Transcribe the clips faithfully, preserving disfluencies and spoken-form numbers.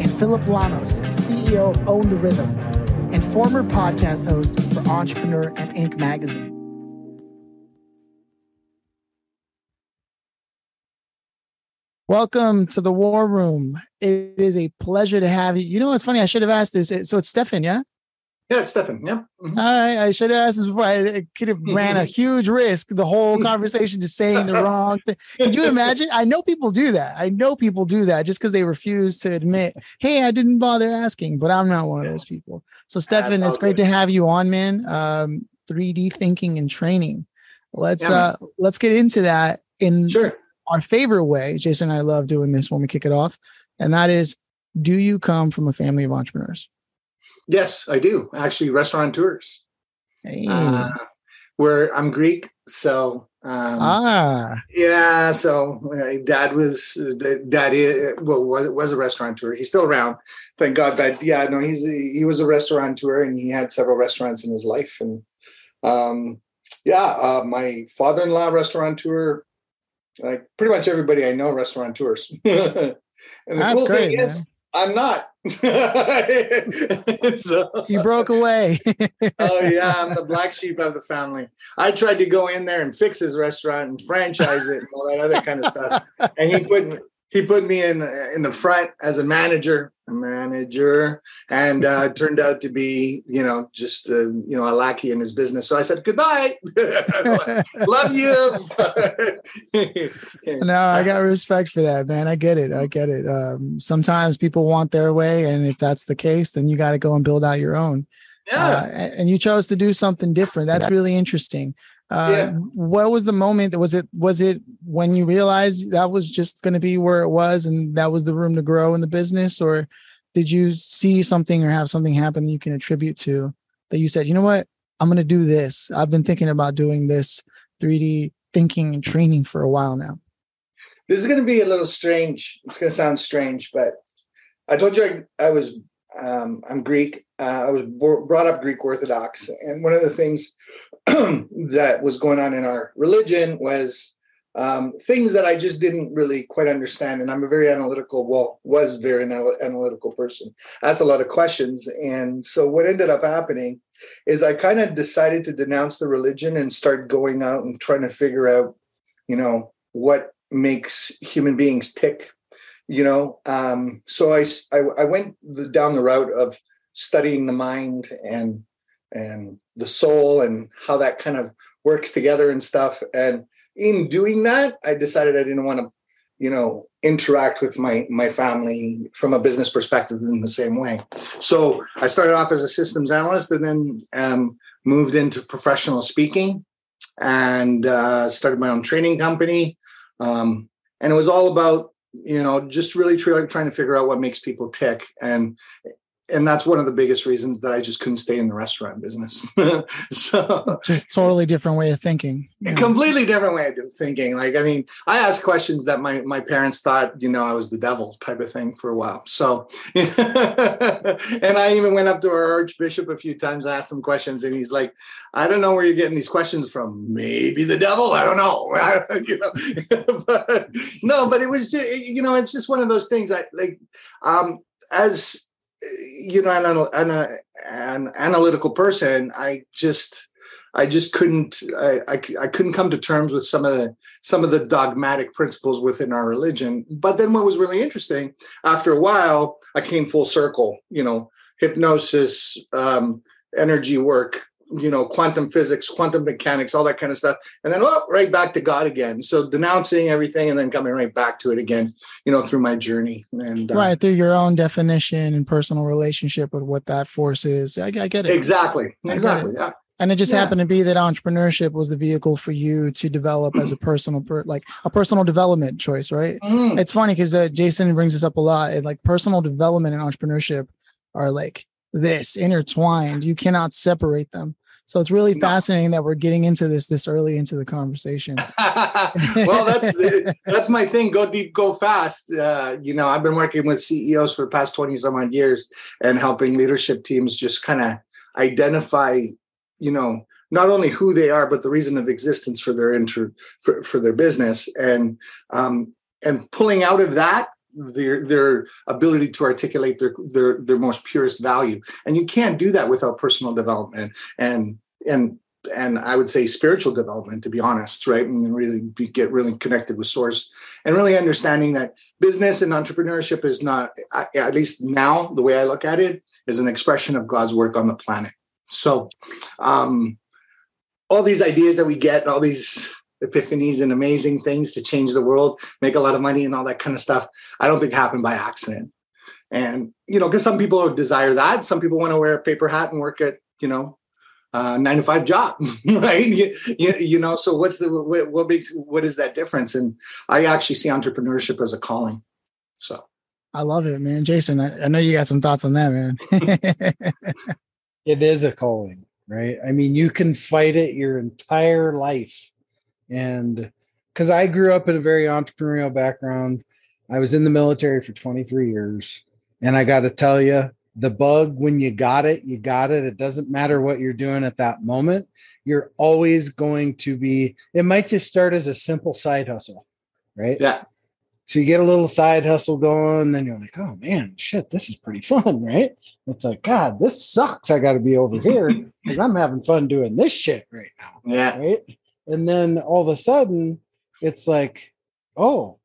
and Philip Llanos, C E O of Own the Rhythm, and former podcast host for Entrepreneur and Incorporated magazine. Welcome to the War Room. It is a pleasure to have you. You know what's funny? I should have asked this. So it's Stefan, yeah? Yeah, it's Stefan. Yeah. Mm-hmm. All right. I should have asked this before. I could have ran a huge risk the whole conversation just saying the wrong thing. Could you imagine? I know people do that. I know people do that just because they refuse to admit, hey, I didn't bother asking, but I'm not one of those people. So Stefan, it's great to have you on, man. Um, three D thinking and training. Let's yeah, uh, let's get into that in sure. our favorite way. Jason and I love doing this when we kick it off. And that is, do you come from a family of entrepreneurs? Yes, I do. Actually, restaurateurs. Hey. Uh, where I'm Greek, so um, ah, yeah. So uh, dad was uh, dad is, well was was a restaurateur. He's still around, thank God. But yeah, no, he's he was a restaurateur, and he had several restaurants in his life. And um, yeah, uh, my father-in-law restaurateur. Like pretty much everybody I know, restaurateurs. And the That's cool great, thing man. is, I'm not. So, you broke away. Oh yeah, I'm the black sheep of the family. I tried to go in there and fix his restaurant and franchise it and all that other kind of stuff, and he put he put me in in the front as a manager, a manager, and uh, it turned out to be you know just uh, you know a lackey in his business. So I said goodbye. Love you. No, I got respect for that, man. I get it. I get it. Um, sometimes people want their way. And if that's the case, then you got to go and build out your own. Yeah. Uh, and you chose to do something different. That's really interesting. Uh, yeah. What was the moment that was it, was it when you realized that was just going to be where it was and that was the room to grow in the business? Or did you see something or have something happen that you can attribute to that you said, you know what, I'm going to do this. I've been thinking about doing this three D thinking and training for a while now. This is going to be a little strange. It's going to sound strange, but I told you I, I was, um, I'm Greek. Uh, I was b- brought up Greek Orthodox. And one of the things that was going on in our religion was um, things that I just didn't really quite understand. And I'm a very analytical, well, was very anal- analytical person. I asked a lot of questions. And so what ended up happening is I kind of decided to denounce the religion and start going out and trying to figure out, you know, what makes human beings tick. You know, um, so I, I, I went down the route of studying the mind and and the soul and how that kind of works together and stuff. And in doing that, I decided I didn't want to, you know, interact with my my family from a business perspective in the same way. So I started off as a systems analyst and then um, moved into professional speaking and uh, started my own training company. Um, and it was all about, you know, just really try, trying to figure out what makes people tick. And and that's one of the biggest reasons that I just couldn't stay in the restaurant business. So just totally different way of thinking. Yeah. A completely different way of thinking. Like, I mean, I asked questions that my, my parents thought, you know, I was the devil type of thing for a while. So, and I even went up to our archbishop a few times and asked him questions. And he's like, I don't know where you're getting these questions from. Maybe the devil. I don't know. I, you know? But, no, but it was, just, you know, it's just one of those things. I like, um, as, you know, an, an, an analytical person, I just, I just couldn't, I, I, I couldn't come to terms with some of the, some of the dogmatic principles within our religion. But then what was really interesting, after a while, I came full circle, you know, hypnosis, um, energy work, you know, quantum physics, quantum mechanics, all that kind of stuff. And then, oh, right back to God again. So denouncing everything and then coming right back to it again, you know, through my journey. And uh, right through your own definition and personal relationship with what that force is. I, I get it. Exactly. I exactly. It. Yeah. And it just yeah. happened to be that entrepreneurship was the vehicle for you to develop as a personal, per- like a personal development choice, right? Mm. It's funny because uh, Jason brings this up a lot. Like personal development and entrepreneurship are like this, intertwined. You cannot separate them. So it's really no. fascinating that we're getting into this this early into the conversation. Well, that's that's my thing. Go deep, go fast. Uh, you know, I've been working with C E Os for the past twenty some odd years and helping leadership teams just kind of identify, you know, not only who they are, but the reason of existence for their inter for, for their business, and um, and pulling out of that their their ability to articulate their, their their most purest value. And you can't do that without personal development and and and I would say spiritual development, to be honest, right? And really be, get really connected with source and really understanding that business and entrepreneurship is not, at least now, the way I look at it, is an expression of God's work on the planet. So um, all these ideas that we get, all these epiphanies and amazing things to change the world, make a lot of money and all that kind of stuff, I don't think happened by accident. And, you know, because some people desire that. Some people want to wear a paper hat and work at, you know, uh, nine to five job, right? You, you, you know, so what's the, what, what makes, what is that difference? And I actually see entrepreneurship as a calling. So. I love it, man. Jason, I, I know you got some thoughts on that, man. It is a calling, right? I mean, you can fight it your entire life. And because I grew up in a very entrepreneurial background, I was in the military for twenty-three years. And I got to tell you, the bug, when you got it, you got it. It doesn't matter what you're doing at that moment. You're always going to be, it might just start as a simple side hustle, right? Yeah. So you get a little side hustle going, then you're like, oh man, shit, this is pretty fun, right? It's like, God, this sucks. I got to be over here because I'm having fun doing this shit right now. Yeah. Right. And then all of a sudden, it's like, oh,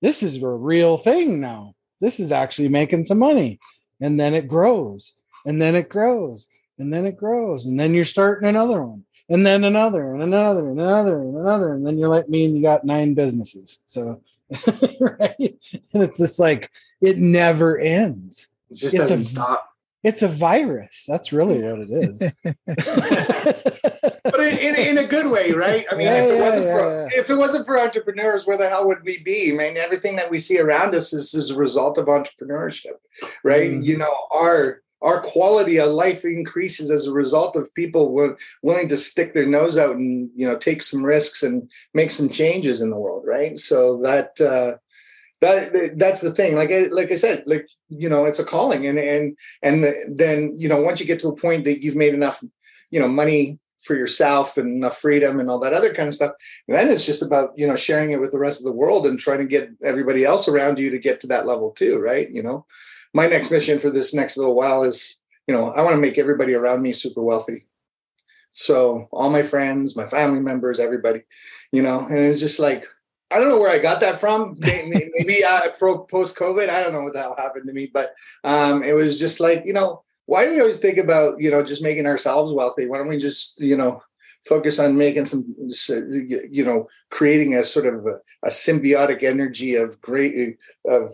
this is a real thing now. This is actually making some money. And then it grows. And then it grows. And then it grows. And then you're starting another one. And then another and another and another and another. And then you're like me and you got nine businesses. So, right? And it's just like, it never ends. It just it's doesn't a, stop. It's a virus. That's really what it is. But in, in, in a good way, right? I mean, yeah, if, it yeah, yeah, for, yeah. if it wasn't for entrepreneurs, where the hell would we be? I mean, everything that we see around us is, is a result of entrepreneurship, right? Mm-hmm. You know, our our quality of life increases as a result of people were willing to stick their nose out and, you know, take some risks and make some changes in the world, right? So that uh, that that's the thing. Like I, like I said, like, you know, it's a calling, and and and the, then you know, once you get to a point that you've made enough, you know, money for yourself and enough freedom and all that other kind of stuff. And then it's just about, you know, sharing it with the rest of the world and trying to get everybody else around you to get to that level too, right? You know, my next mission for this next little while is, you know, I want to make everybody around me super wealthy. So all my friends, my family members, everybody, you know, and it's just like, I don't know where I got that from. Maybe, maybe uh, post-COVID, I don't know what the hell happened to me, but um, it was just like, you know, why do we always think about, you know, just making ourselves wealthy? Why don't we just, you know, focus on making some, you know, creating a sort of a, a symbiotic energy of great, of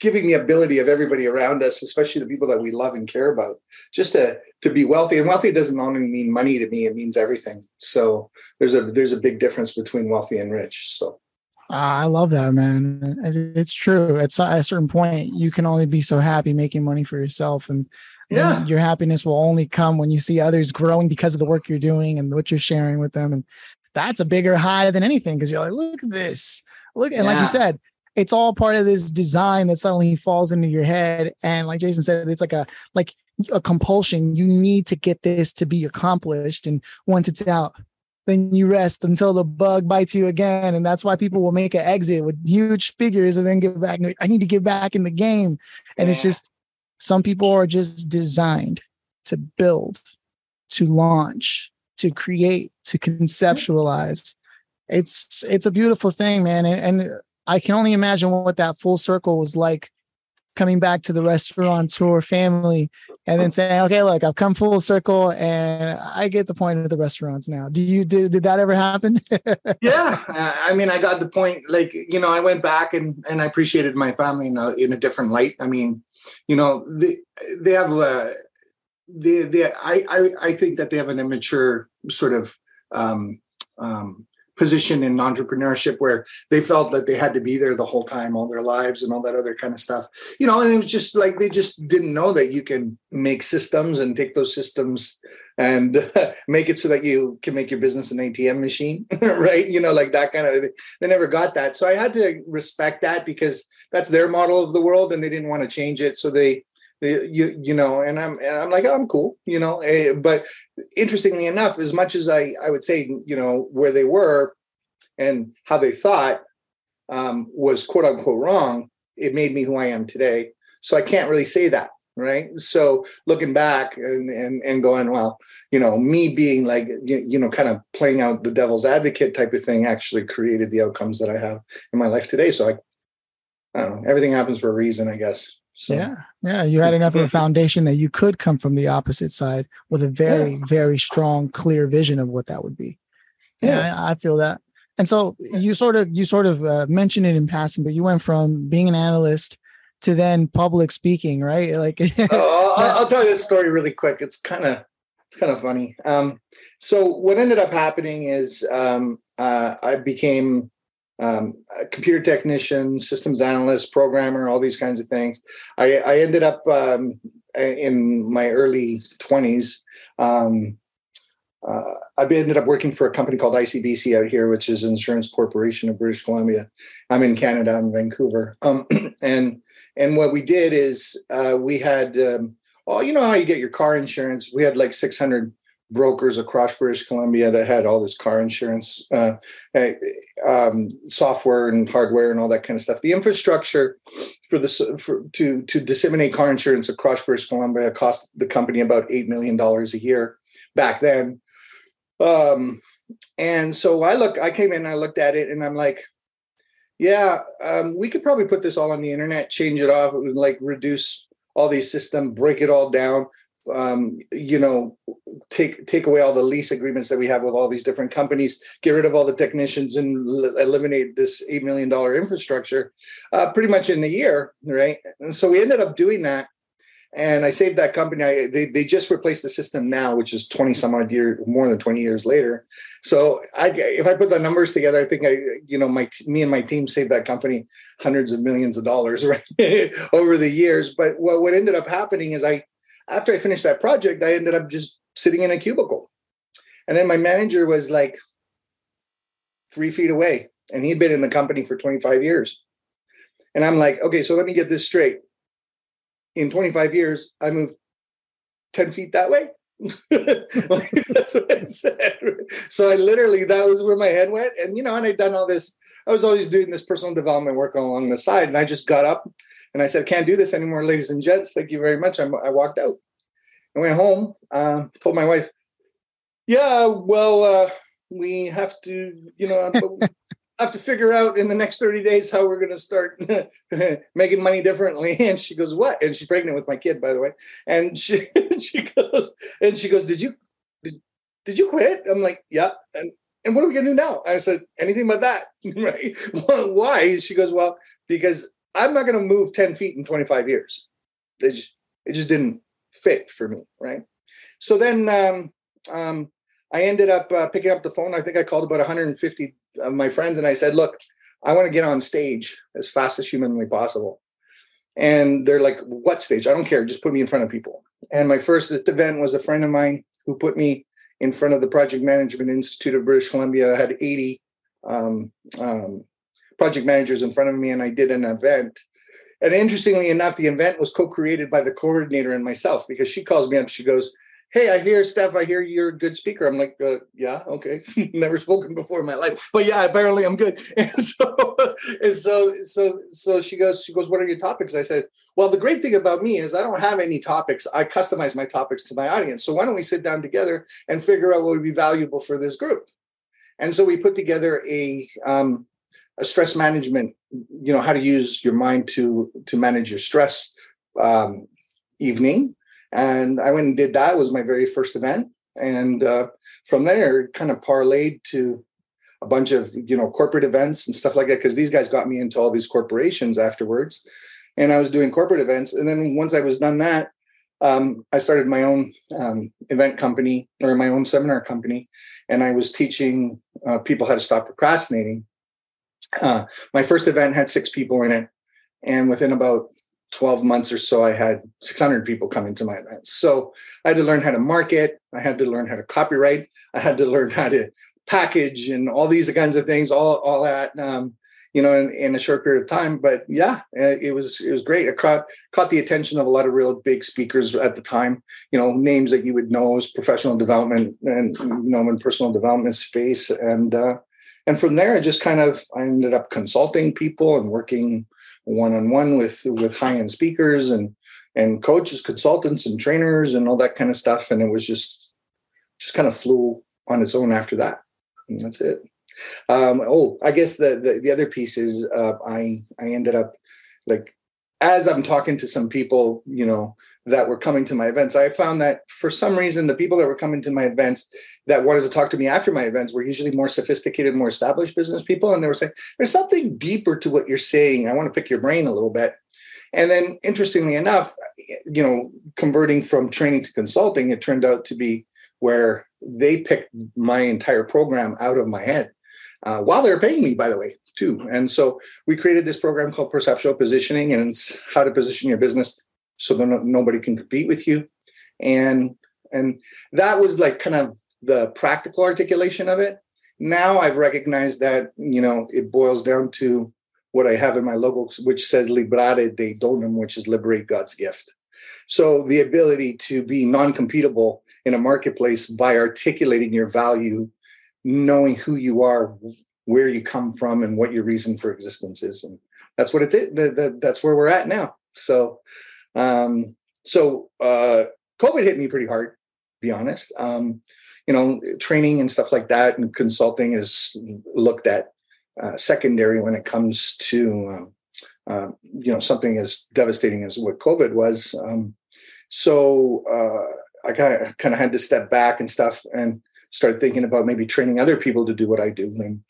giving the ability of everybody around us, especially the people that we love and care about, just to to be wealthy. And wealthy doesn't only mean money to me; it means everything. So there's a there's a big difference between wealthy and rich. So. Uh, I love that, man. It's true. At a certain point, you can only be so happy making money for yourself. And, yeah. and your happiness will only come when you see others growing because of the work you're doing and what you're sharing with them. And that's a bigger high than anything, because you're like, look at this. Look. And yeah. like you said, it's all part of this design that suddenly falls into your head. And like Jason said, it's like a like a compulsion. You need to get this to be accomplished. And once it's out, then you rest until the bug bites you again. And that's why people will make an exit with huge figures and then give back. I need to get back in the game. And yeah. it's just, some people are just designed to build, to launch, to create, to conceptualize. It's, it's a beautiful thing, man. And, and I can only imagine what that full circle was like, coming back to the restaurateur family and then saying, okay, look, I've come full circle and I get the point of the restaurants now. Do you, did, did that ever happen? Yeah. I mean, I got the point, like, you know, I went back and, and I appreciated my family in a, in a different light. I mean, you know, they, they have a, they, they, I, I, I think that they have an immature sort of, um, um, position in entrepreneurship where they felt that they had to be there the whole time, all their lives and all that other kind of stuff, you know, and it was just like, they just didn't know that you can make systems and take those systems and make it so that you can make your business an A T M machine, right? You know, like that kind of thing. They never got that. So I had to respect that because that's their model of the world and they didn't want to change it. So they, they you, you know, and I'm, and I'm like, oh, I'm cool, you know, but interestingly enough, as much as I, I would say, you know, where they were and how they thought um, was quote unquote wrong, it made me who I am today. So I can't really say that. Right. So looking back and, and, and going, well, you know, me being like, you, you know, kind of playing out the devil's advocate type of thing actually created the outcomes that I have in my life today. So I, I don't know, everything happens for a reason, I guess. So. Yeah. Yeah. You had enough of a foundation that you could come from the opposite side with a very, yeah. very strong, clear vision of what that would be. Yeah. yeah. I feel that. And so you sort of, you sort of uh, mentioned it in passing, but you went from being an analyst to then public speaking, right? Like, oh, I'll, I'll tell you this story really quick. It's kind of, it's kind of funny. Um, so what ended up happening is um, uh, I became um, a computer technician, systems analyst, programmer, all these kinds of things. I, I ended up um, in my early twenties. Um, uh, I ended up working for a company called I C B C out here, which is Insurance Corporation of British Columbia. I'm in Canada, I'm in Vancouver, um, and And what we did is uh, we had, um, oh, you know how you get your car insurance? We had like six hundred brokers across British Columbia that had all this car insurance uh, um, software and hardware and all that kind of stuff. The infrastructure for the for, to to disseminate car insurance across British Columbia cost the company about eight million dollars a year back then. Um, and so I look, I came in, I looked at it, and I'm like, yeah, um, we could probably put this all on the internet, change it off. It would like reduce all these systems, break it all down, um, you know, take take away all the lease agreements that we have with all these different companies, get rid of all the technicians and l- eliminate this eight million dollars infrastructure uh, pretty much in a year, right? And so we ended up doing that. And I saved that company. I, they they just replaced the system now, which is twenty some odd year, more than twenty years later. So I, if I put the numbers together, I think I, you know, my me and my team saved that company hundreds of millions of dollars, right, over the years. But what, what ended up happening is I, after I finished that project, I ended up just sitting in a cubicle, and then my manager was like three feet away, and he'd been in the company for twenty-five years, and I'm like, okay, so let me get this straight. In twenty-five years, I moved ten feet that way. Like, that's what I said. So I literally, that was where my head went. And, you know, and I'd done all this. I was always doing this personal development work along the side. And I just got up and I said, can't do this anymore, ladies and gents. Thank you very much. I, I walked out and went home, uh, told my wife, yeah, well, uh, we have to, you know, have to figure out in the next thirty days how we're going to start making money differently. And she goes, what? And she's pregnant with my kid, by the way. And she, she goes, and she goes, did you, did, did you quit? I'm like, yeah. And, and what are we going to do now? I said, anything but that. Right. Well, why? She goes, well, because I'm not going to move ten feet in twenty-five years. It just, it just didn't fit for me. Right. So then, um, um, I ended up uh, picking up the phone. I think I called about one hundred fifty of my friends and I said, look, I want to get on stage as fast as humanly possible. And they're like, what stage? I don't care. Just put me in front of people. And my first event was a friend of mine who put me in front of the Project Management Institute of British Columbia. I had eighty um, um, project managers in front of me and I did an event. And interestingly enough, the event was co-created by the coordinator and myself because she calls me up. She goes, hey, I hear, Steph, I hear you're a good speaker. I'm like, uh, yeah, okay. Never spoken before in my life. But yeah, apparently I'm good. And so, and so, so, so she goes, she goes, what are your topics? I said, well, the great thing about me is I don't have any topics. I customize my topics to my audience. So why don't we sit down together and figure out what would be valuable for this group? And so we put together a, um, a stress management, you know, how to use your mind to, to manage your stress um, evening. And I went and did that. It was my very first event. And uh, from there, kind of parlayed to a bunch of, you know, corporate events and stuff like that, because these guys got me into all these corporations afterwards. And I was doing corporate events. And then once I was done that, um, I started my own um, event company or my own seminar company, and I was teaching uh, people how to stop procrastinating. Uh, my first event had six people in it, and within about twelve months or so, I had six hundred people come into my events. So I had to learn how to market. I had to learn how to copyright. I had to learn how to package and all these kinds of things, all, all that, um, you know, in, in a short period of time. But yeah, it was, it was great. It caught, caught the attention of a lot of real big speakers at the time, you know, names that you would know as professional development and, you know, in personal development space. And, uh, and from there, I just kind of, I ended up consulting people and working one-on-one with, with high-end speakers and, and coaches, consultants and trainers and all that kind of stuff. And it was just, just kind of flew on its own after that. And that's it. Um, oh, I guess the, the, the other piece is uh, I, I ended up, like, as I'm talking to some people, you know, that were coming to my events, I found that for some reason, the people that were coming to my events that wanted to talk to me after my events were usually more sophisticated, more established business people. And they were saying, there's something deeper to what you're saying. I want to pick your brain a little bit. And then interestingly enough, you know, converting from training to consulting, it turned out to be where they picked my entire program out of my head uh, while they were paying me, by the way, too. And so we created this program called Perceptual Positioning, and it's how to position your business so that no, nobody can compete with you. And and that was like kind of the practical articulation of it. Now I've recognized that, you know, it boils down to what I have in my logo, which says liberate de donum, which is liberate God's gift. So the ability to be non-competable in a marketplace by articulating your value, knowing who you are, where you come from, and what your reason for existence is. And that's what it's it. The, the, that's where we're at now. So Um, so, uh, COVID hit me pretty hard, to be honest. Um, you know, training and stuff like that and consulting is looked at, uh, secondary when it comes to, um, uh, you know, something as devastating as what COVID was. Um, so, uh, I kind of, kind of had to step back and stuff and start thinking about maybe training other people to do what I do. And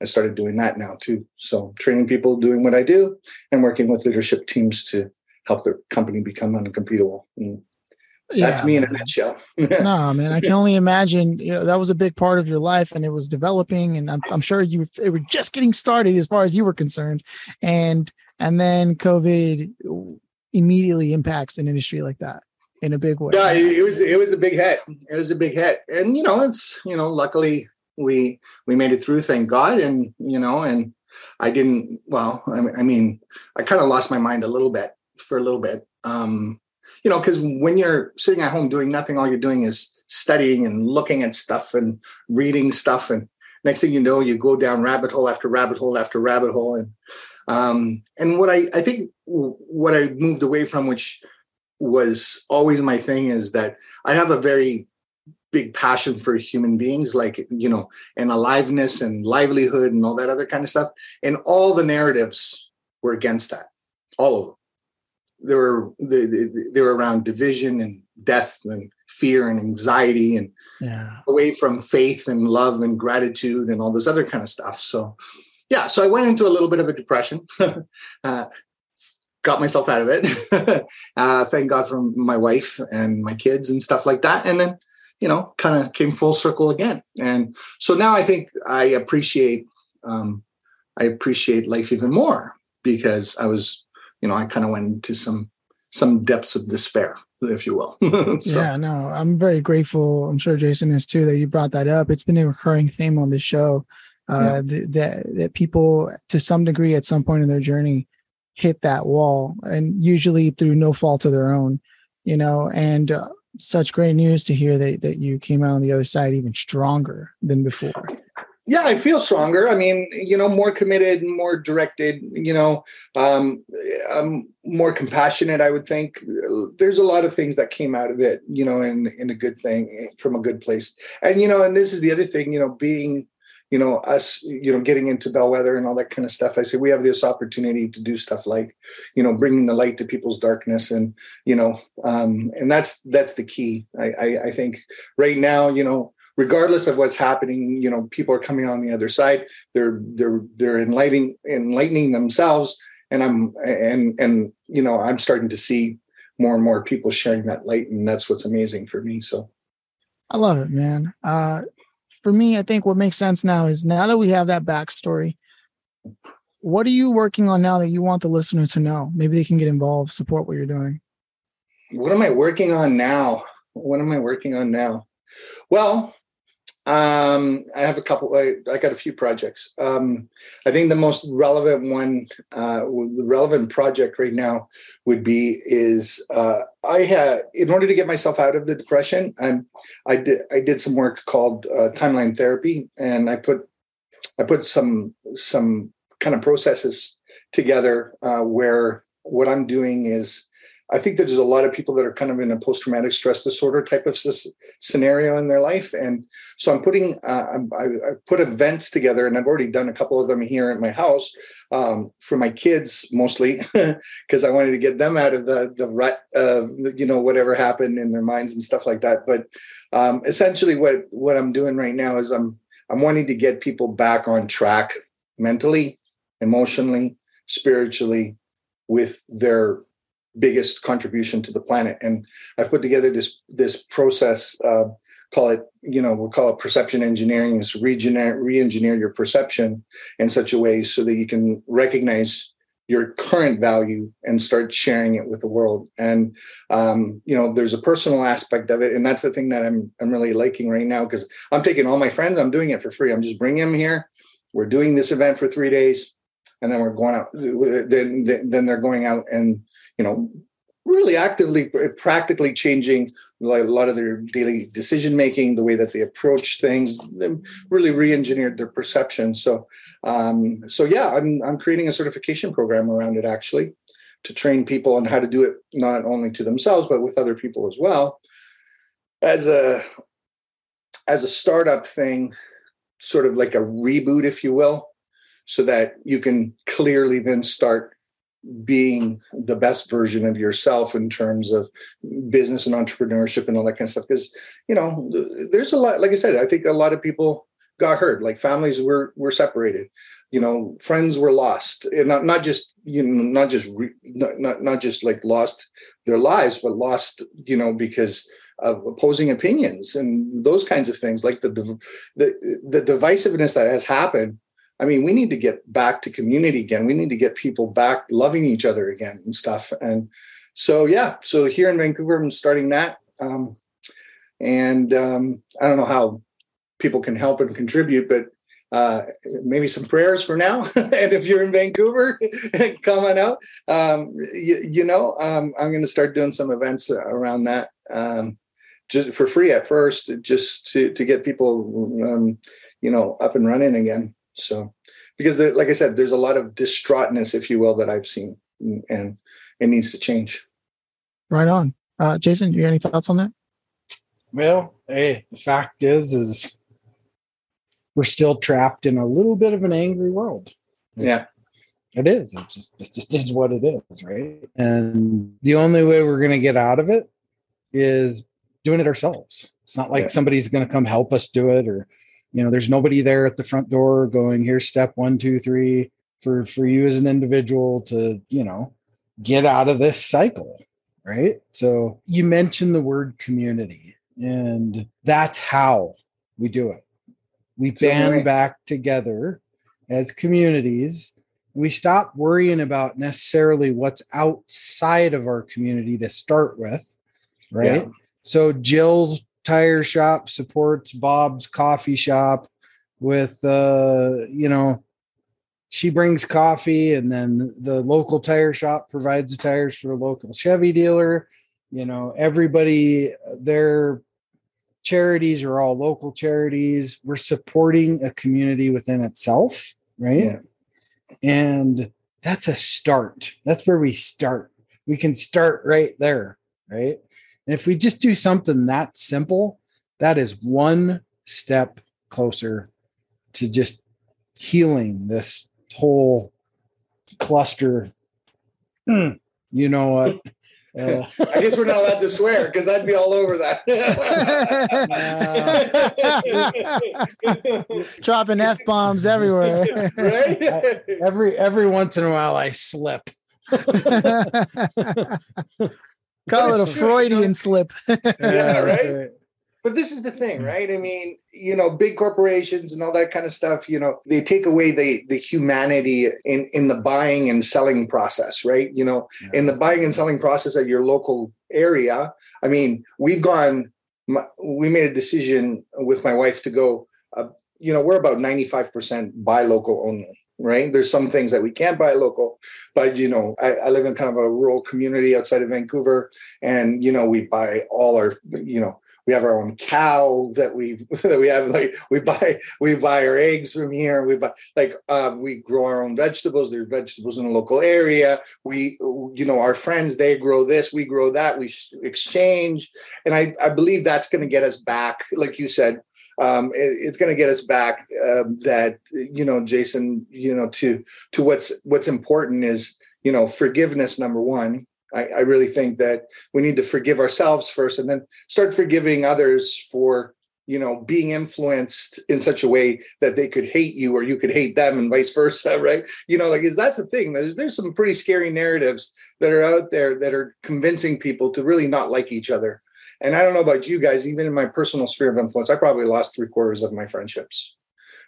I started doing that now too. So training people, doing what I do, and working with leadership teams to help their company become uncompetable. And that's yeah, me in a nutshell. No, man, I can only imagine, you know, that was a big part of your life, and it was developing, and I'm, I'm sure you it were just getting started as far as you were concerned. And, and then COVID immediately impacts an industry like that in a big way. Yeah, it was, it was a big hit. It was a big hit. And, you know, it's, you know, luckily we, we made it through, thank God. And, you know, and I didn't, well, I, I mean, I kind of lost my mind a little bit. for a little bit, um, you know, because when you're sitting at home doing nothing, all you're doing is studying and looking at stuff and reading stuff. And next thing you know, you go down rabbit hole after rabbit hole after rabbit hole. And um, and what I, I think what I moved away from, which was always my thing, is that I have a very big passion for human beings, like, you know, and aliveness and livelihood and all that other kind of stuff. And all the narratives were against that, all of them. They were they, they were around division and death and fear and anxiety and yeah. away from faith and love and gratitude and all this other kind of stuff. So, yeah, so I went into a little bit of a depression, uh, got myself out of it. uh, thank God for my wife and my kids and stuff like that. And then, you know, kind of came full circle again. And so now I think I appreciate um, I appreciate life even more, because I was. You know, I kind of went into some some depths of despair, if you will. so. Yeah, no, I'm very grateful. I'm sure Jason is too, that you brought that up. It's been a recurring theme on this show uh, yeah. th- that that people, to some degree, at some point in their journey, hit that wall, and usually through no fault of their own. You know, and uh, such great news to hear that that you came out on the other side even stronger than before. Yeah, I feel stronger. I mean, you know, more committed, more directed, you know, um, I'm more compassionate, I would think. There's a lot of things that came out of it, you know, in, in a good thing, from a good place. And, you know, and this is the other thing, you know, being, you know, us, you know, getting into Bellwether and all that kind of stuff. I say we have this opportunity to do stuff like, you know, bringing the light to people's darkness. And, you know, um, and that's that's the key. I, I, I think right now, you know, regardless of what's happening, you know, people are coming on the other side. They're they're they're enlightening enlightening themselves, and I'm and and you know, I'm starting to see more and more people sharing that light, and that's what's amazing for me. So I love it, man. Uh, for me, I think what makes sense now is now that we have that backstory, what are you working on now that you want the listener to know? Maybe they can get involved, support what you're doing. What am I working on now? What am I working on now? Well, um, I have a couple, I, I got a few projects. Um, I think the most relevant one, uh, the relevant project right now would be is uh, I had, in order to get myself out of the depression, I'm, I did, I did some work called uh, timeline therapy, and I put, I put some, some kind of processes together uh, where what I'm doing is, I think that there's a lot of people that are kind of in a post-traumatic stress disorder type of s- scenario in their life. And so I'm putting, uh, I'm, I, I put events together, and I've already done a couple of them here at my house um, for my kids mostly, because I wanted to get them out of the, the rut of, you know, whatever happened in their minds and stuff like that. But um, essentially what, what I'm doing right now is I'm, I'm wanting to get people back on track mentally, emotionally, spiritually with their biggest contribution to the planet. And I've put together this this process, uh, call it, you know, we'll call it perception engineering. It's re-engineer your perception in such a way so that you can recognize your current value and start sharing it with the world. And, um, you know, there's a personal aspect of it. And that's the thing that I'm I'm really liking right now, because I'm taking all my friends, I'm doing it for free. I'm just bringing them here. We're doing this event for three days and then we're going out, then, then they're going out and, you know, really actively, practically changing a lot of their daily decision-making, the way that they approach things, really re-engineered their perception. So, um, so yeah, I'm I'm creating a certification program around it, actually, to train people on how to do it, not only to themselves, but with other people as well. As a, as a startup thing, sort of like a reboot, if you will, so that you can clearly then start being the best version of yourself in terms of business and entrepreneurship and all that kind of stuff. Because, you know, there's a lot, like I said, I think a lot of people got hurt, like families were, were separated, you know, friends were lost, and not, not just, you know, not just, re, not, not, not just like lost their lives, but lost, you know, because of opposing opinions and those kinds of things, like the, the, the divisiveness that has happened. I mean, we need to get back to community again. We need to get people back loving each other again and stuff. And so, yeah, so here in Vancouver, I'm starting that. Um, and um, I don't know how people can help and contribute, but uh, maybe some prayers for now. And if you're in Vancouver, come on out. Um, you, you know, um, I'm going to start doing some events around that, um, just for free at first, just to, to get people, um, you know, up and running again. So, because the, like I said, there's a lot of distraughtness, if you will, that I've seen, and it needs to change. Right on. Uh, Jason, do you have any thoughts on that? Well, hey, the fact is, is we're still trapped in a little bit of an angry world. Yeah, it is. It just, it just is what it is, right? And the only way we're going to get out of it is doing it ourselves. It's not like yeah. somebody's going to come help us do it, or you know, there's nobody there at the front door going, here's step one, two, three for, for you as an individual to, you know, get out of this cycle, right? So you mentioned the word community, and that's how we do it. We band right. back together as communities. We stop worrying about necessarily what's outside of our community to start with, right? Yeah. So Jill's tire shop supports Bob's coffee shop with, uh, you know, she brings coffee, and then the local tire shop provides the tires for a local Chevy dealer. You know, everybody, their charities are all local charities. We're supporting a community within itself, right? Yeah. And that's a start. That's where we start. We can start right there, right? And if we just do something that simple, that is one step closer to just healing this whole cluster. Mm. You know what? Uh, I guess we're not allowed to swear, because I'd be all over that. uh, dropping F-bombs everywhere. Right? I, every every once in a while I slip. Call it a true. Freudian slip. Yeah, right? right. But this is the thing, right? I mean, you know, big corporations and all that kind of stuff, you know, they take away the the humanity in, in the buying and selling process, right? You know, yeah. in the buying and selling process at your local area. I mean, we've gone, we made a decision with my wife to go, uh, you know, we're about ninety-five percent buy local only. Right. There's some things that we can't buy local, but, you know, I, I live in kind of a rural community outside of Vancouver, and, you know, we buy all our, you know, we have our own cow that we that we have, like we buy we buy our eggs from here. We buy like uh, we grow our own vegetables. There's vegetables in the local area. We, you know, our friends, they grow this, we grow that, we exchange. And I, I believe that's going to get us back, like you said. Um, it, it's going to get us back uh, that, you know, Jason, you know, to to what's what's important is, you know, forgiveness. Number one, I, I really think that we need to forgive ourselves first, and then start forgiving others for, you know, being influenced in such a way that they could hate you or you could hate them, and vice versa. Right. You know, like is that's the thing. There's, there's some pretty scary narratives that are out there that are convincing people to really not like each other. And I don't know about you guys, even in my personal sphere of influence, I probably lost three quarters of my friendships.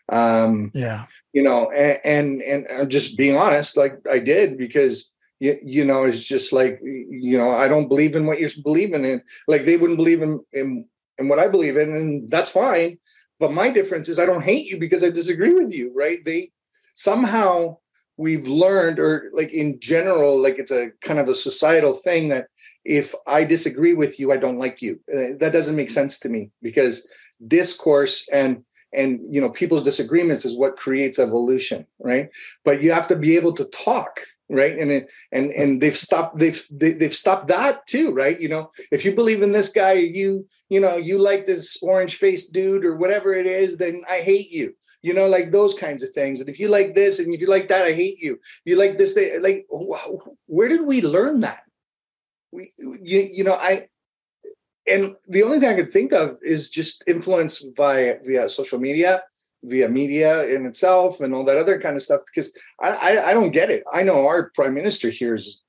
Um, yeah. You know, and, and and just being honest, like I did, because, you, you know, it's just like, you know, I don't believe in what you're believing in. Like they wouldn't believe in, in, in what I believe in. And that's fine. But my difference is I don't hate you because I disagree with you. Right. They somehow we've learned, or like in general, like it's a kind of a societal thing that if I disagree with you, I don't like you. Uh, that doesn't make sense to me, because discourse and, and, you know, people's disagreements is what creates evolution. Right. But you have to be able to talk. Right. And, and, and they've stopped, they've, they, they've stopped that too. Right. You know, if you believe in this guy, you, you know, you like this orange faced dude or whatever it is, then I hate you. You know, like those kinds of things. And if you like this and if you like that, I hate you. You like this thing. Like, where did we learn that? We, you, you know, I, and the only thing I could think of is just influence by via social media, via media in itself, and all that other kind of stuff. Because I, I, I don't get it. I know our prime minister here is.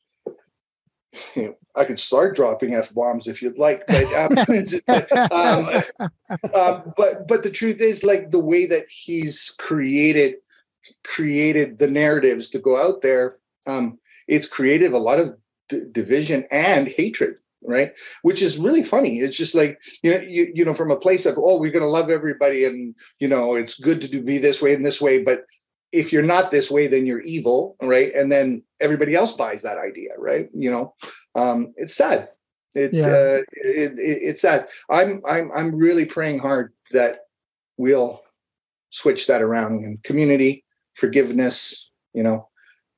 You know, I could start dropping f bombs if you'd like, but um, just, um, uh, but but the truth is, like the way that he's created created the narratives to go out there, um, it's created a lot of. D- division and hatred, right? Which is really funny. It's just like, you know, you, you know, from a place of, oh, we're going to love everybody. And, you know, it's good to do, be this way and this way. But if you're not this way, then you're evil. Right. And then everybody else buys that idea. Right. You know, um, it's sad. It, yeah. uh, it, it, it's sad. I'm, I'm, I'm really praying hard that we'll switch that around in community, forgiveness, you know,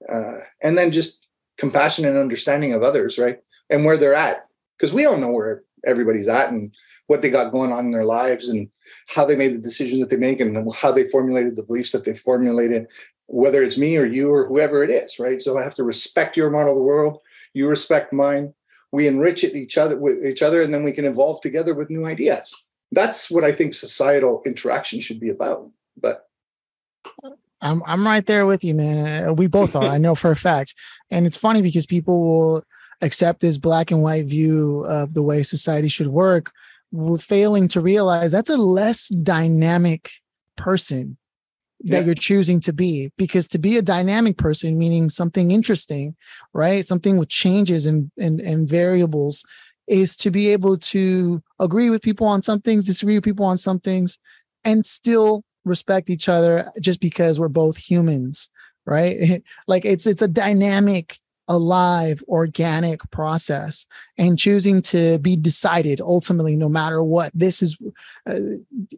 uh, and then just, compassion and understanding of others, right? And where they're at, because we don't know where everybody's at and what they got going on in their lives and how they made the decision that they make and how they formulated the beliefs that they formulated, whether it's me or you or whoever it is, right? So I have to respect your model of the world. You respect mine. We enrich it each other with each other, and then we can evolve together with new ideas. That's what I think societal interaction should be about. But I'm I'm right there with you, man. We both are. I know for a fact. And it's funny because people will accept this black and white view of the way society should work. We're failing to realize that's a less dynamic person that yeah. you're choosing to be, because to be a dynamic person, meaning something interesting, right? Something with changes and, and, and variables, is to be able to agree with people on some things, disagree with people on some things, and still respect each other just because we're both humans, right? Like it's it's a dynamic, alive, organic process, and choosing to be decided ultimately no matter what. This is uh,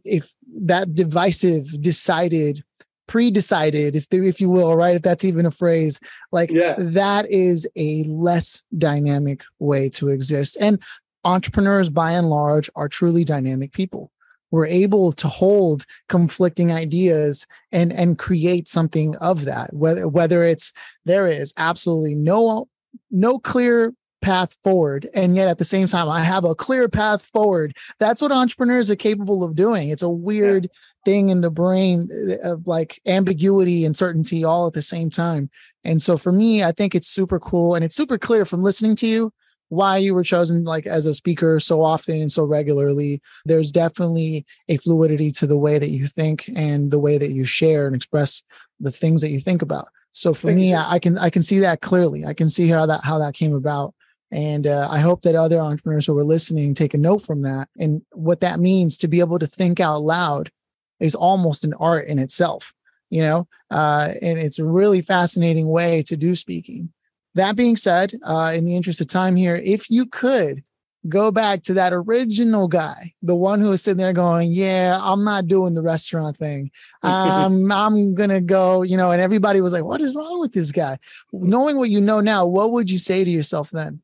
if that divisive decided, pre-decided, if there, if you will, right? If that's even a phrase, like yeah. that is a less dynamic way to exist. And entrepreneurs by and large are truly dynamic people. We're able to hold conflicting ideas and, and create something of that, whether whether it's there is absolutely no no clear path forward. And yet at the same time, I have a clear path forward. That's what entrepreneurs are capable of doing. It's a weird yeah. thing in the brain of like ambiguity and certainty all at the same time. And so for me, I think it's super cool. And it's super clear from listening to you why you were chosen like as a speaker so often and so regularly. There's definitely a fluidity to the way that you think and the way that you share and express the things that you think about. So for Thank me, you. I can I can see that clearly. I can see how that how that came about. And uh, I hope that other entrepreneurs who are listening take a note from that. And what that means to be able to think out loud is almost an art in itself, you know, uh, and it's a really fascinating way to do speaking. That being said, uh, in the interest of time here, if you could go back to that original guy, the one who was sitting there going, yeah, I'm not doing the restaurant thing. Um, I'm going to go, you know, and everybody was like, what is wrong with this guy? Knowing what you know now, what would you say to yourself then?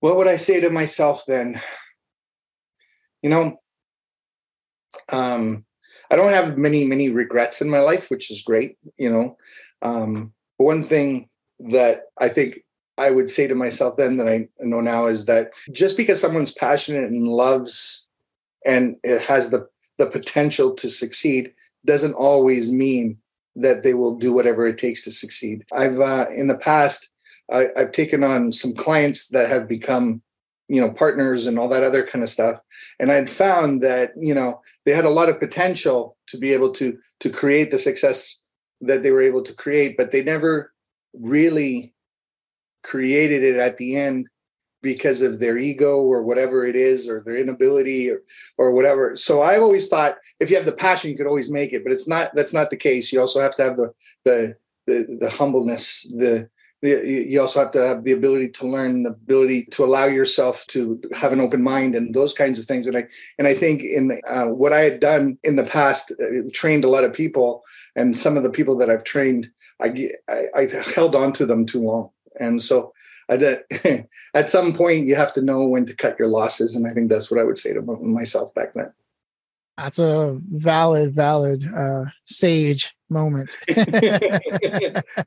What would I say to myself then? You know, um, I don't have many, many regrets in my life, which is great. You know, um, one thing that I think I would say to myself then that I know now is that just because someone's passionate and loves and it has the, the potential to succeed doesn't always mean that they will do whatever it takes to succeed. I've, uh, in the past, I, I've taken on some clients that have become, you know, partners and all that other kind of stuff. And I'd found that, you know, they had a lot of potential to be able to, to create the success that they were able to create, but they never really created it at the end because of their ego or whatever it is, or their inability or, or whatever. So I've always thought if you have the passion, you could always make it, but it's not, that's not the case. You also have to have the, the, the, the humbleness, the, You also have to have the ability to learn, the ability to allow yourself to have an open mind and those kinds of things. And I and I think in the, uh, what I had done in the past, uh, trained a lot of people, and some of the people that I've trained, I, I, I held on to them too long. And so I did, at some point, you have to know when to cut your losses. And I think that's what I would say to myself back then. That's a valid, valid uh, sage moment.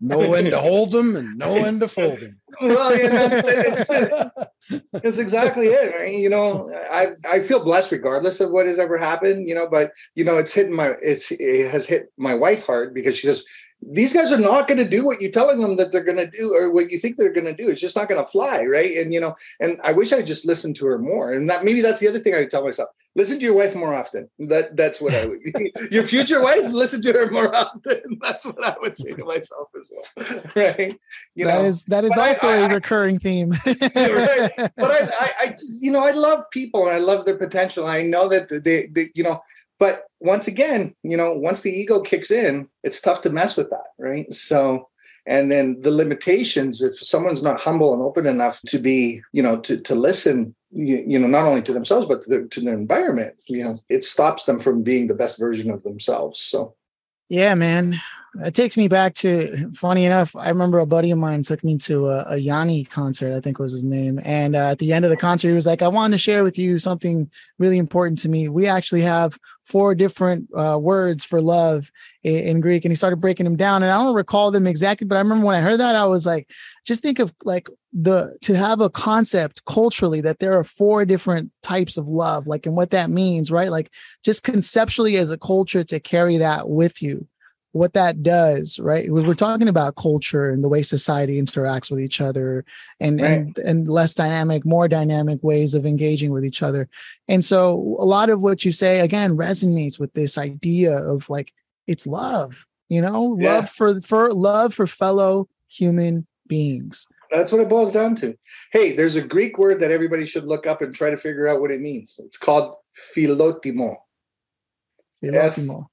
Know when to hold them and know when to fold them. Well, yeah, that's, that's, that's exactly it. I mean, you know, I I feel blessed regardless of what has ever happened. You know, but you know, it's hitting my it's it has hit my wife hard because she says these guys are not going to do what you're telling them that they're going to do or what you think they're going to do. It's just not going to fly, right? And you know, and I wish I just listened to her more. And that maybe that's the other thing I would tell myself. Listen to your wife more often. That that's what I would. Your future wife, listen to her more often. That's what I would say to myself as well. Right? You that know, is that is also I, a I, recurring theme. Right? But I, I, I, just, you know, I love people and I love their potential. I know that they, they, you know, but once again, you know, once the ego kicks in, it's tough to mess with that, right? So. And then the limitations, if someone's not humble and open enough to be, you know, to, to listen, you, you know, not only to themselves, but to their, to their environment, you know, it stops them from being the best version of themselves. So, yeah, man, it takes me back to, funny enough, I remember a buddy of mine took me to a, a Yanni concert, I think was his name. And uh, at the end of the concert, he was like, I wanted to share with you something really important to me. We actually have four different uh, words for love in Greek. And he started breaking them down, and I don't recall them exactly, but I remember when I heard that, I was like, just think of like the, to have a concept culturally that there are four different types of love, like, and what that means, right? Like just conceptually as a culture to carry that with you, what that does, right? We're talking about culture and the way society interacts with each other and, right. and, and less dynamic, more dynamic ways of engaging with each other. And so a lot of what you say, again, resonates with this idea of like, it's love, you know, yeah. love for, for love for fellow human beings. That's what it boils down to. Hey, there's a Greek word that everybody should look up and try to figure out what it means. It's called philotimo. Philotimo. F,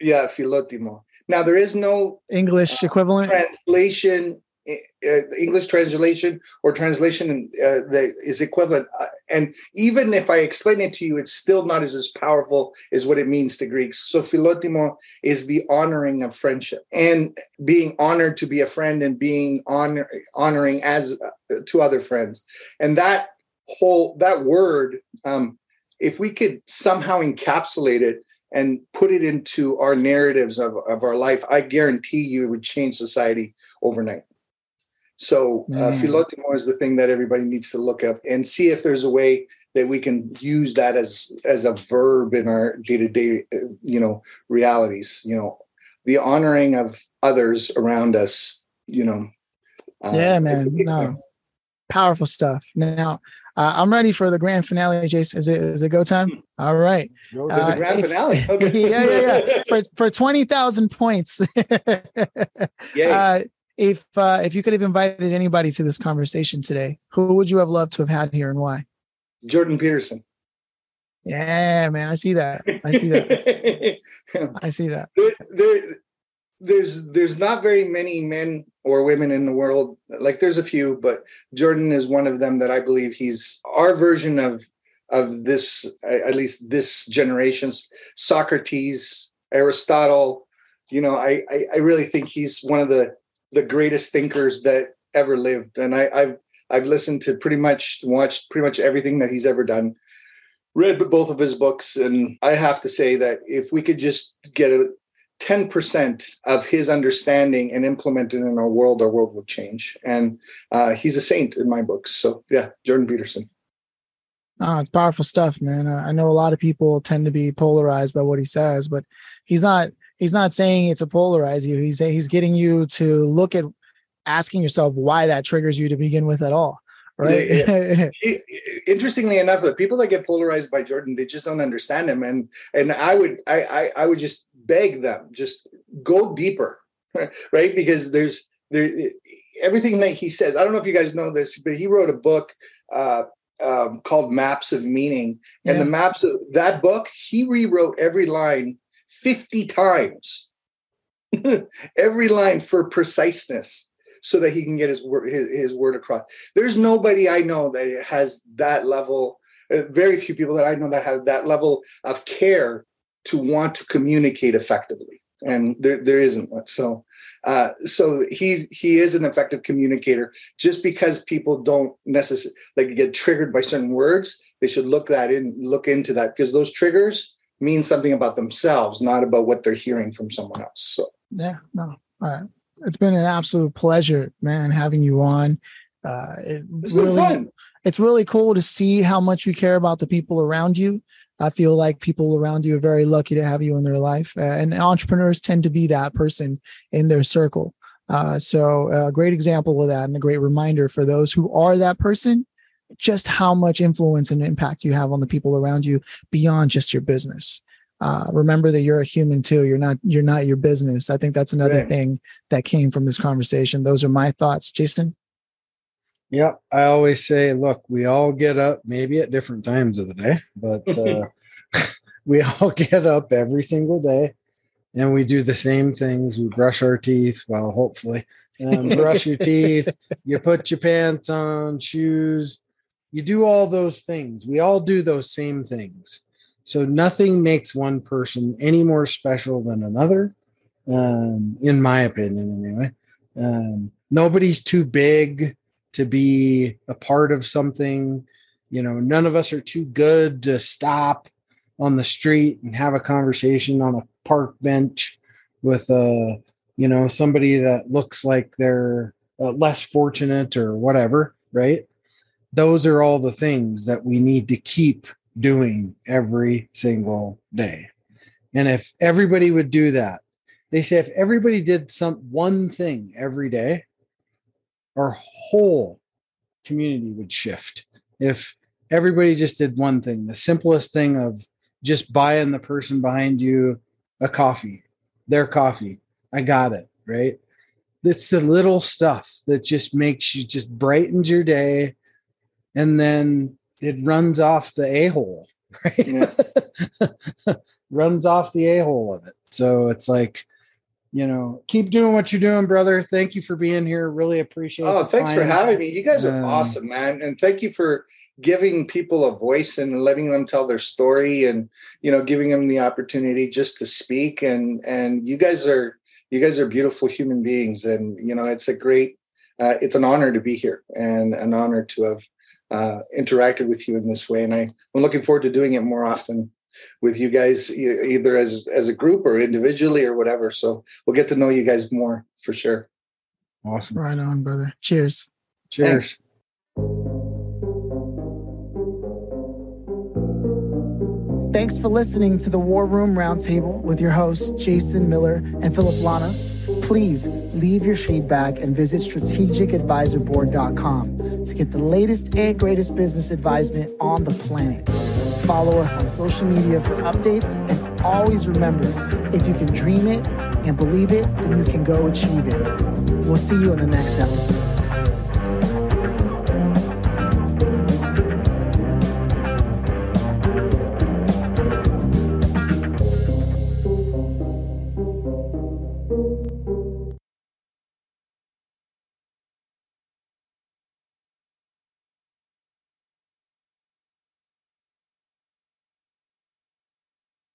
yeah, philotimo. Now, there is no English uh, equivalent translation, uh, English translation or translation uh, that is equivalent. Uh, and even if I explain it to you, it's still not as, as powerful as what it means to Greeks. So philotimo is the honoring of friendship and being honored to be a friend and being honor, honoring as uh, to other friends. And that whole that word, um, if we could somehow encapsulate it and put it into our narratives of, of our life, I guarantee you it would change society overnight. So uh, philotimo is the thing that everybody needs to look up and see if there's a way that we can use that as, as a verb in our day-to-day, you know, realities, you know, the honoring of others around us, you know. Uh, yeah, man, no. powerful stuff. Now, uh, I'm ready for the grand finale, Jason. Is it, is it go time? All right. Go. There's uh, a grand if, finale. Okay. yeah, yeah, yeah. For, for twenty thousand points. uh, if uh, if you could have invited anybody to this conversation today, who would you have loved to have had here and why? Jordan Peterson. Yeah, man, I see that. I see that. I see that. There, there, there's there's not very many men or women in the world. Like, there's a few, but Jordan is one of them that I believe he's our version of of this, at least this generation's Socrates, Aristotle. You know, I I, I really think he's one of the the greatest thinkers that ever lived, and I, I've I've listened to pretty much watched pretty much everything that he's ever done. Read both of his books, and I have to say that if we could just get a ten percent of his understanding and implement it in our world, our world will change. And uh, he's a saint in my books. So yeah, Jordan Peterson. Oh, it's powerful stuff, man. I know a lot of people tend to be polarized by what he says, but he's not. He's not saying it to polarize you. He's he's getting you to look at asking yourself why that triggers you to begin with at all. Right. Yeah, yeah. Interestingly enough, the people that get polarized by Jordan, they just don't understand him. And and I would I I, I would just beg them, just go deeper, right? Because there's there everything that he says. I don't know if you guys know this, but he wrote a book uh, um, called Maps of Meaning. And yeah. the maps of that book, he rewrote every line fifty times, every line for preciseness, so that he can get his word, his, his word across. There's nobody I know that has that level. Uh, very few people that I know that have that level of care to want to communicate effectively, and there there isn't one. So, uh, so he's he is an effective communicator. Just because people don't necessarily like get triggered by certain words, they should look that in look into that, because those triggers mean something about themselves, not about what they're hearing from someone else. So yeah, no, all right. It's been an absolute pleasure, man, having you on. Uh, it it's really, been fun. It's really cool to see how much you care about the people around you. I feel like people around you are very lucky to have you in their life. Uh, and entrepreneurs tend to be that person in their circle. Uh, so a great example of that, and a great reminder for those who are that person, just how much influence and impact you have on the people around you beyond just your business. Uh, remember that you're a human too. You're not, you're not your business. I think that's another right. thing that came from this conversation. Those are my thoughts, Jason. Yeah. I always say, look, we all get up maybe at different times of the day, but uh, we all get up every single day and we do the same things. We brush our teeth. Well, hopefully um, brush your teeth. You put your pants on, shoes. You do all those things. We all do those same things. So nothing makes one person any more special than another, um, in my opinion, anyway. Um, nobody's too big to be a part of something. You know, none of us are too good to stop on the street and have a conversation on a park bench with, uh, you know, somebody that looks like they're uh, less fortunate or whatever, right? Those are all the things that we need to keep doing every single day. And if everybody would do that, they say if everybody did some one thing every day, our whole community would shift. If everybody just did one thing, the simplest thing of just buying the person behind you a coffee, their coffee, I got it, right? It's the little stuff that just makes you, just brightens your day. And then it runs off the a-hole, right? Yeah. Runs off the a-hole of it. So it's like, you know, keep doing what you're doing, brother. Thank you for being here. Really appreciate it. Oh, thanks time. for having me. You guys are um, awesome, man. And thank you for giving people a voice and letting them tell their story and, you know, giving them the opportunity just to speak. And, and you guys are, you guys are beautiful human beings. And, you know, it's a great, uh, it's an honor to be here and an honor to have, Uh, interacted with you in this way. And I, I'm looking forward to doing it more often with you guys, e- either as, as a group or individually or whatever. So we'll get to know you guys more for sure. Awesome. Right on, brother. Cheers. Cheers. Thanks, Thanks for listening to the War Room Roundtable with your hosts, Jason Miller and Philip Llanos. please leave your feedback and visit strategic advisor board dot com to get the latest and greatest business advisement on the planet. Follow us on social media for updates, and always remember, if you can dream it and believe it, then you can go achieve it. We'll see you in the next episode.